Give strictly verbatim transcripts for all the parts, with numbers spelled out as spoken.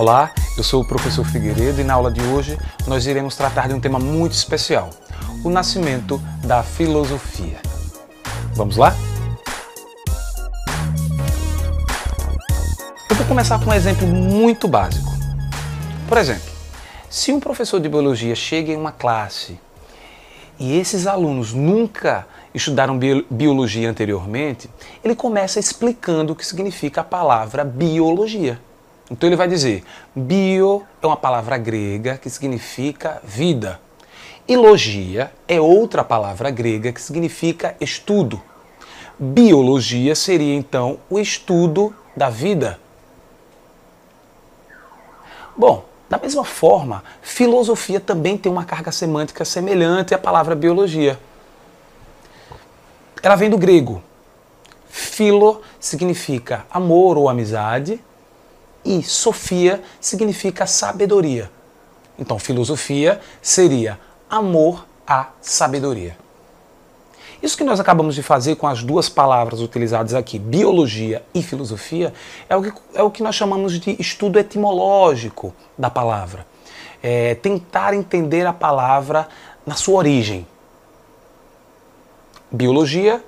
Olá, eu sou o professor Figueiredo e na aula de hoje nós iremos tratar de um tema muito especial, o nascimento da filosofia. Vamos lá? Eu vou começar com um exemplo muito básico. Por exemplo, se um professor de biologia chega em uma classe e esses alunos nunca estudaram biologia anteriormente, ele começa explicando o que significa a palavra biologia. Então ele vai dizer, bio é uma palavra grega que significa vida. E logia é outra palavra grega que significa estudo. Biologia seria então o estudo da vida. Bom, da mesma forma, filosofia também tem uma carga semântica semelhante à palavra biologia. Ela vem do grego. Philo significa amor ou amizade. E sofia significa sabedoria. Então, filosofia seria amor à sabedoria. Isso que nós acabamos de fazer com as duas palavras utilizadas aqui, biologia e filosofia, é o que, é o que nós chamamos de estudo etimológico da palavra. É tentar entender a palavra na sua origem. Biologia,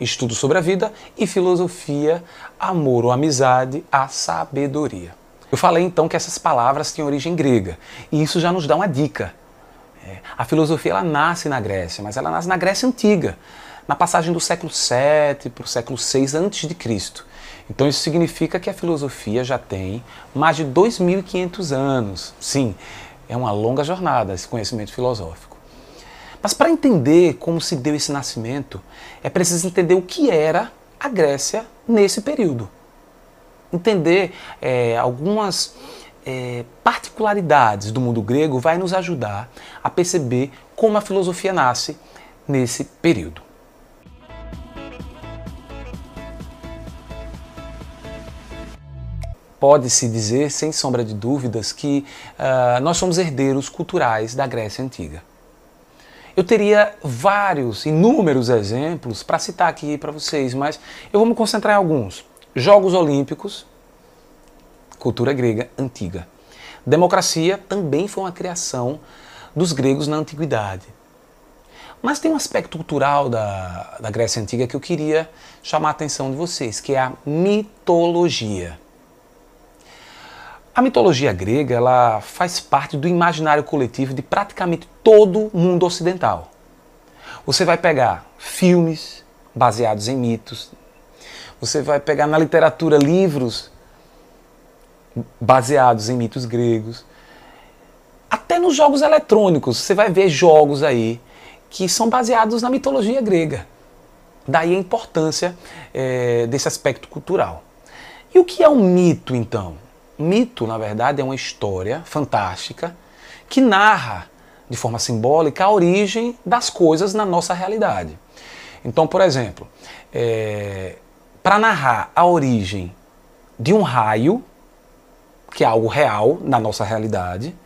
estudo sobre a vida, e filosofia, amor ou amizade, a sabedoria. Eu falei então que essas palavras têm origem grega, e isso já nos dá uma dica. É, a filosofia ela nasce na Grécia, mas ela nasce na Grécia Antiga, na passagem do século sete para o século seis antes de Cristo. Então isso significa que a filosofia já tem mais de dois mil e quinhentos anos. Sim, é uma longa jornada esse conhecimento filosófico. Mas para entender como se deu esse nascimento, é preciso entender o que era a Grécia nesse período. Entender é, algumas é, particularidades do mundo grego vai nos ajudar a perceber como a filosofia nasce nesse período. Pode-se dizer, sem sombra de dúvidas, que uh, nós somos herdeiros culturais da Grécia Antiga. Eu teria vários, inúmeros exemplos para citar aqui para vocês, mas eu vou me concentrar em alguns. Jogos Olímpicos, cultura grega antiga. Democracia também foi uma criação dos gregos na antiguidade. Mas tem um aspecto cultural da, da Grécia Antiga que eu queria chamar a atenção de vocês, que é a mitologia. A mitologia grega ela faz parte do imaginário coletivo de praticamente todo mundo ocidental. Você vai pegar filmes baseados em mitos, você vai pegar na literatura livros baseados em mitos gregos, até nos jogos eletrônicos você vai ver jogos aí que são baseados na mitologia grega. Daí a importância é, desse aspecto cultural. E o que é um mito, então? Mito, na verdade, é uma história fantástica que narra, de forma simbólica, a origem das coisas na nossa realidade. Então, por exemplo, é, para narrar a origem de um raio, que é algo real na nossa realidade,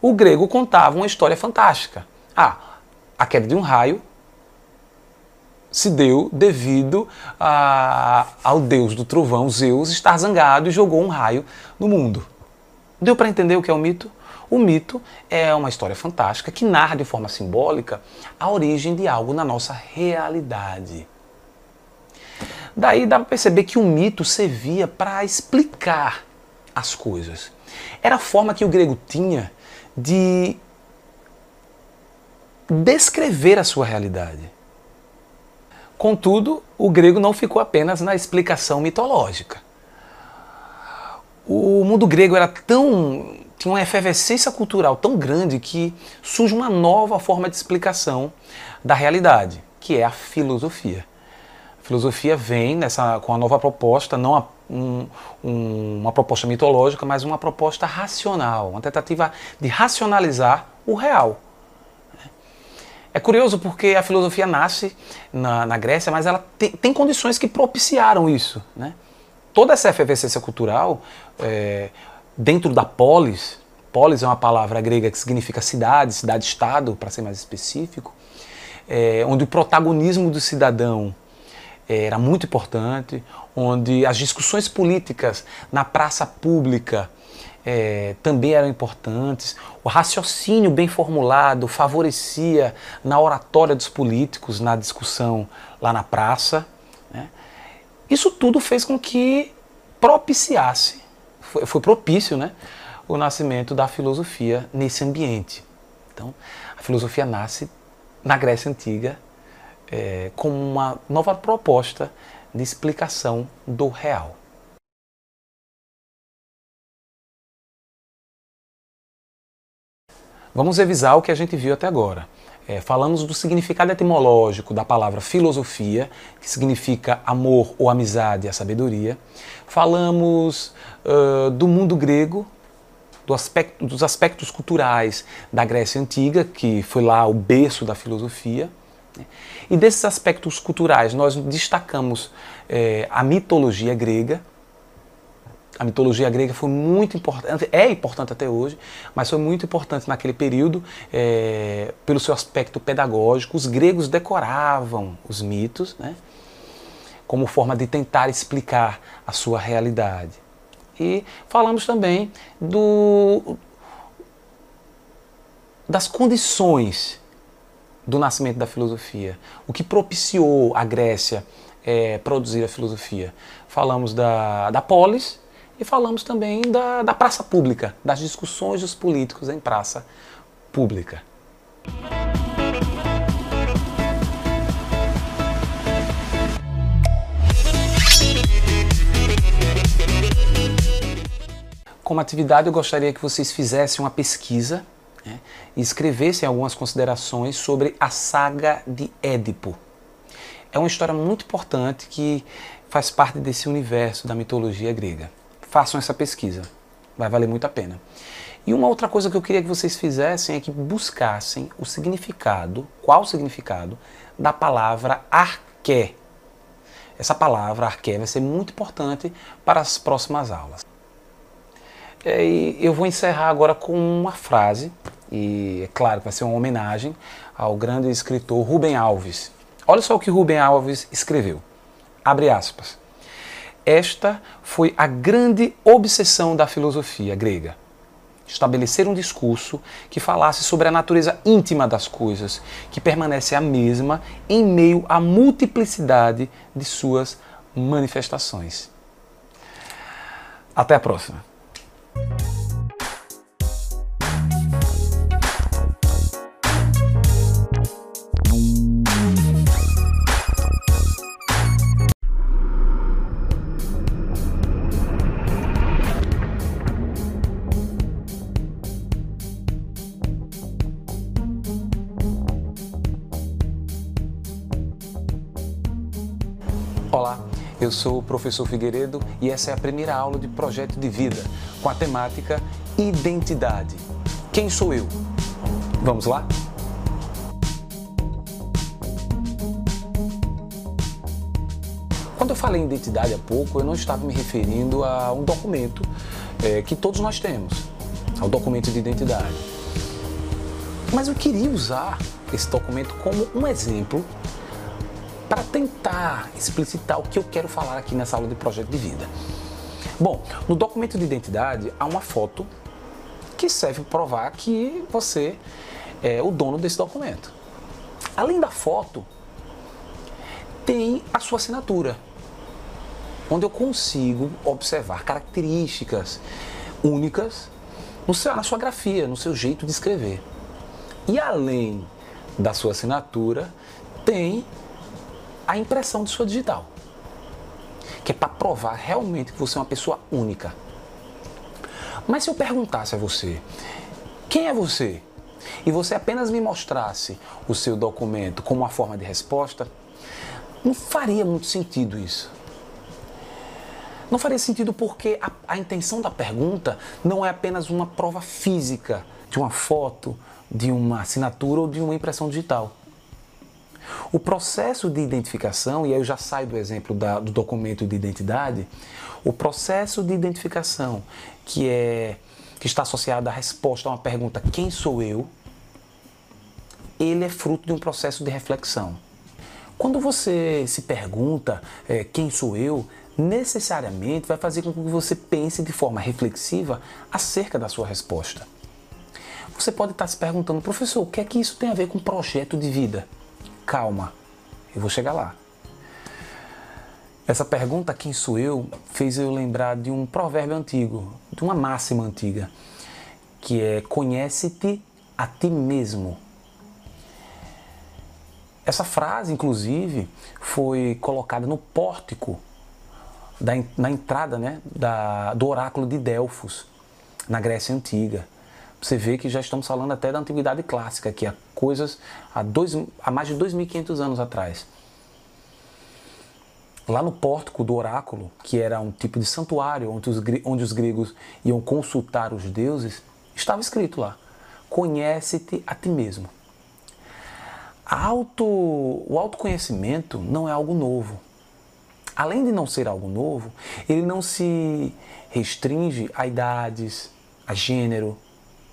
o grego contava uma história fantástica. Ah, a queda de um raio se deu devido a, ao deus do trovão, Zeus, estar zangado e jogou um raio no mundo. Deu para entender o que é o mito? O mito é uma história fantástica que narra de forma simbólica a origem de algo na nossa realidade. Daí dá para perceber que o mito servia para explicar as coisas. Era a forma que o grego tinha de descrever a sua realidade. Contudo, o grego não ficou apenas na explicação mitológica. O mundo grego era tão, tinha uma efervescência cultural tão grande que surge uma nova forma de explicação da realidade, que é a filosofia. A filosofia vem nessa, com uma nova proposta, não um, um, uma proposta mitológica, mas uma proposta racional, uma tentativa de racionalizar o real. É curioso porque a filosofia nasce na, na Grécia, mas ela te, tem condições que propiciaram isso, né? Toda essa efervescência cultural, é, dentro da polis, polis é uma palavra grega que significa cidade, cidade-estado, para ser mais específico, é, onde o protagonismo do cidadão é, era muito importante, onde as discussões políticas na praça pública é, também eram importantes. O raciocínio bem formulado favorecia na oratória dos políticos, na discussão lá na praça, né? Isso tudo fez com que propiciasse, foi, foi propício, né, o nascimento da filosofia nesse ambiente. Então, a filosofia nasce na Grécia Antiga é, com uma nova proposta de explicação do real. Vamos revisar o que a gente viu até agora. É, falamos do significado etimológico da palavra filosofia, que significa amor ou amizade, a sabedoria. Falamos uh, do mundo grego, do aspecto, dos aspectos culturais da Grécia Antiga, que foi lá o berço da filosofia. E desses aspectos culturais nós destacamos é, a mitologia grega. A mitologia grega foi muito importante, é importante até hoje, mas foi muito importante naquele período é, pelo seu aspecto pedagógico. Os gregos decoravam os mitos, né, como forma de tentar explicar a sua realidade. E falamos também do, das condições do nascimento da filosofia, o que propiciou a Grécia é, produzir a filosofia. Falamos da, da polis, e falamos também da, da praça pública, das discussões dos políticos em praça pública. Como atividade, eu gostaria que vocês fizessem uma pesquisa, né, e escrevessem algumas considerações sobre a saga de Édipo. É uma história muito importante que faz parte desse universo da mitologia grega. Façam essa pesquisa, vai valer muito a pena. E uma outra coisa que eu queria que vocês fizessem é que buscassem o significado, qual o significado da palavra arqué. Essa palavra arqué vai ser muito importante para as próximas aulas. E eu vou encerrar agora com uma frase, e é claro que vai ser uma homenagem ao grande escritor Rubem Alves. Olha só o que Rubem Alves escreveu, abre aspas. Esta foi a grande obsessão da filosofia grega. Estabelecer um discurso que falasse sobre a natureza íntima das coisas, que permanece a mesma em meio à multiplicidade de suas manifestações. Até a próxima! Olá, eu sou o professor Figueiredo e essa é a primeira aula de Projeto de Vida, com a temática Identidade. Quem sou eu? Vamos lá? Quando eu falei em identidade há pouco, eu não estava me referindo a um documento é, que todos nós temos, ao documento de identidade. Mas eu queria usar esse documento como um exemplo para tentar explicitar o que eu quero falar aqui nessa aula de Projeto de Vida. Bom, no documento de identidade há uma foto que serve para provar que você é o dono desse documento. Além da foto, tem a sua assinatura, onde eu consigo observar características únicas no seu, na sua grafia, no seu jeito de escrever. E além da sua assinatura, tem a impressão de sua digital, que é para provar realmente que você é uma pessoa única. Mas se eu perguntasse a você, quem é você? E você apenas me mostrasse o seu documento como uma forma de resposta, não faria muito sentido isso. Não faria sentido porque a, a intenção da pergunta não é apenas uma prova física de uma foto, de uma assinatura ou de uma impressão digital. O processo de identificação, e aí eu já saio do exemplo da, do documento de identidade, o processo de identificação que, é, que está associado à resposta a uma pergunta, quem sou eu, ele é fruto de um processo de reflexão. Quando você se pergunta, é, quem sou eu, necessariamente vai fazer com que você pense de forma reflexiva acerca da sua resposta. Você pode estar se perguntando, professor, o que é que isso tem a ver com projeto de vida? Calma, eu vou chegar lá. Essa pergunta, quem sou eu, fez eu lembrar de um provérbio antigo, de uma máxima antiga, que é conhece-te a ti mesmo. Essa frase, inclusive, foi colocada no pórtico, da, na entrada né, da, do oráculo de Delfos, na Grécia Antiga. Você vê que já estamos falando até da Antiguidade Clássica, que há coisas há, dois, há mais de dois mil e quinhentos anos atrás. Lá no pórtico do oráculo, que era um tipo de santuário onde os, onde os gregos iam consultar os deuses, estava escrito lá, conhece-te a ti mesmo. A auto, o autoconhecimento não é algo novo. Além de não ser algo novo, ele não se restringe a idades, a gênero,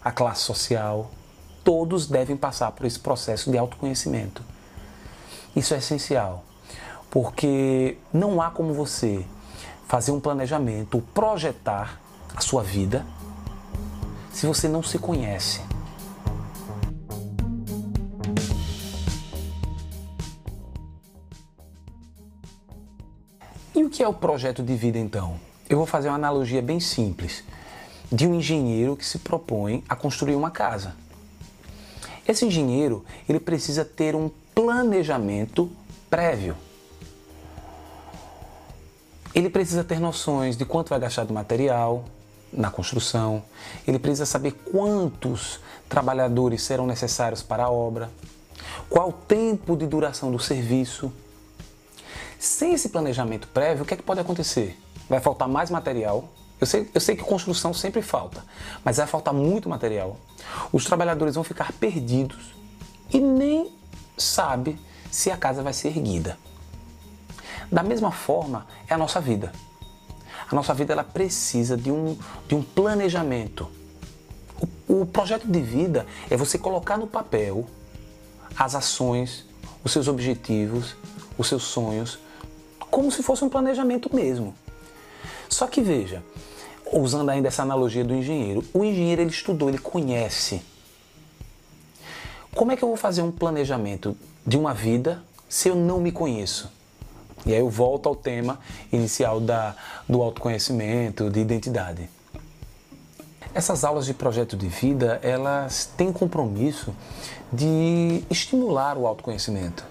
a classe social. Todos devem passar por esse processo de autoconhecimento. Isso é essencial, porque não há como você fazer um planejamento, projetar a sua vida, se você não se conhece. E o que é o projeto de vida, então? Eu vou fazer uma analogia bem simples de um engenheiro que se propõe a construir uma casa. Esse engenheiro, ele precisa ter um planejamento prévio. Ele precisa ter noções de quanto vai gastar de material na construção, ele precisa saber quantos trabalhadores serão necessários para a obra, qual o tempo de duração do serviço. Sem esse planejamento prévio, o que é que pode acontecer? Vai faltar mais material. Eu sei, eu sei que construção sempre falta, mas vai faltar muito material. Os trabalhadores vão ficar perdidos e nem sabe se a casa vai ser erguida. Da mesma forma, é a nossa vida. A nossa vida ela precisa de um, de um planejamento. O, o projeto de vida é você colocar no papel as ações, os seus objetivos, os seus sonhos, como se fosse um planejamento mesmo. Só que veja, usando ainda essa analogia do engenheiro, o engenheiro ele estudou, ele conhece. Como é que eu vou fazer um planejamento de uma vida se eu não me conheço? E aí eu volto ao tema inicial da, do autoconhecimento, de identidade. Essas aulas de projeto de vida, elas têm compromisso de estimular o autoconhecimento.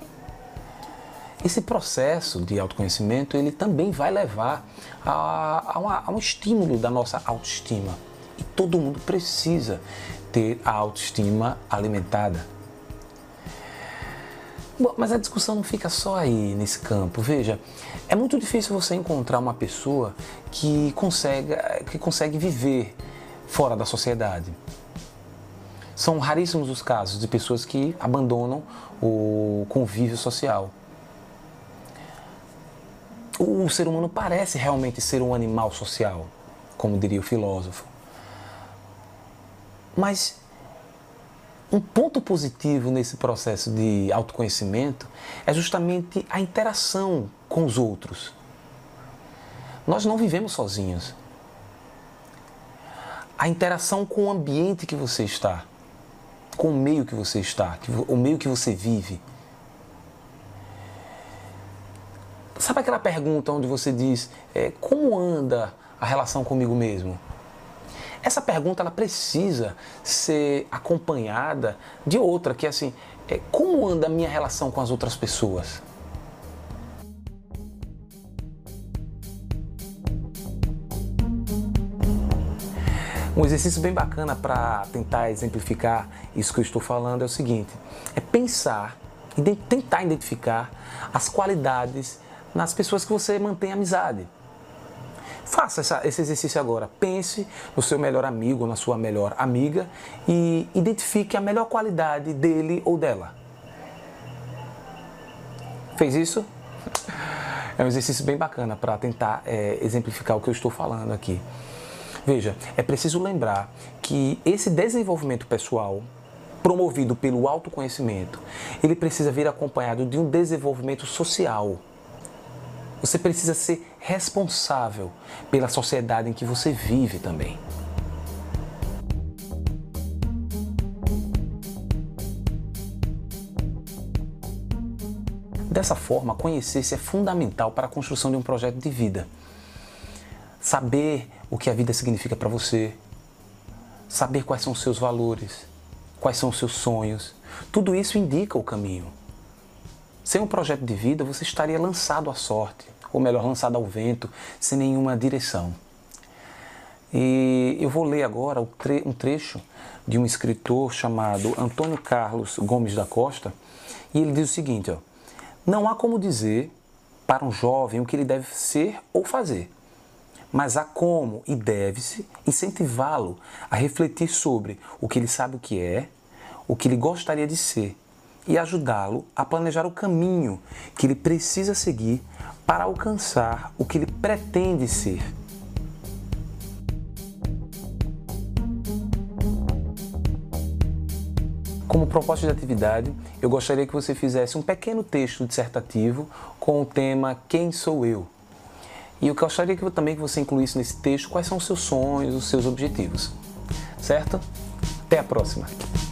Esse processo de autoconhecimento, ele também vai levar a, a, uma, a um estímulo da nossa autoestima. E todo mundo precisa ter a autoestima alimentada. Bom, mas a discussão não fica só aí nesse campo. Veja, é muito difícil você encontrar uma pessoa que consegue, que consegue viver fora da sociedade. São raríssimos os casos de pessoas que abandonam o convívio social. O ser humano parece realmente ser um animal social, como diria o filósofo. Mas um ponto positivo nesse processo de autoconhecimento é justamente a interação com os outros. Nós não vivemos sozinhos. A interação com o ambiente que você está, com o meio que você está, o meio que você vive. Sabe aquela pergunta onde você diz, é, como anda a relação comigo mesmo? Essa pergunta ela precisa ser acompanhada de outra, que é assim, é, como anda a minha relação com as outras pessoas? Um exercício bem bacana para tentar exemplificar isso que eu estou falando é o seguinte, é pensar, tentar identificar as qualidades nas pessoas que você mantém amizade. Faça essa, esse exercício agora. Pense no seu melhor amigo, na sua melhor amiga e identifique a melhor qualidade dele ou dela. Fez isso? É um exercício bem bacana para tentar é, exemplificar o que eu estou falando aqui. Veja, é preciso lembrar que esse desenvolvimento pessoal promovido pelo autoconhecimento, ele precisa vir acompanhado de um desenvolvimento social. Você precisa ser responsável pela sociedade em que você vive também. Dessa forma, conhecer-se é fundamental para a construção de um projeto de vida. Saber o que a vida significa para você, saber quais são os seus valores, quais são os seus sonhos, tudo isso indica o caminho. Sem um projeto de vida, você estaria lançado à sorte, ou melhor, lançado ao vento, sem nenhuma direção. E eu vou ler agora um trecho de um escritor chamado Antônio Carlos Gomes da Costa, e ele diz o seguinte, ó, não há como dizer para um jovem o que ele deve ser ou fazer, mas há como e deve-se incentivá-lo a refletir sobre o que ele sabe o que é, o que ele gostaria de ser, e ajudá-lo a planejar o caminho que ele precisa seguir para alcançar o que ele pretende ser. Como proposta de atividade, eu gostaria que você fizesse um pequeno texto dissertativo com o tema Quem Sou Eu? E eu gostaria que, também que você incluísse nesse texto quais são os seus sonhos, os seus objetivos. Certo? Até a próxima!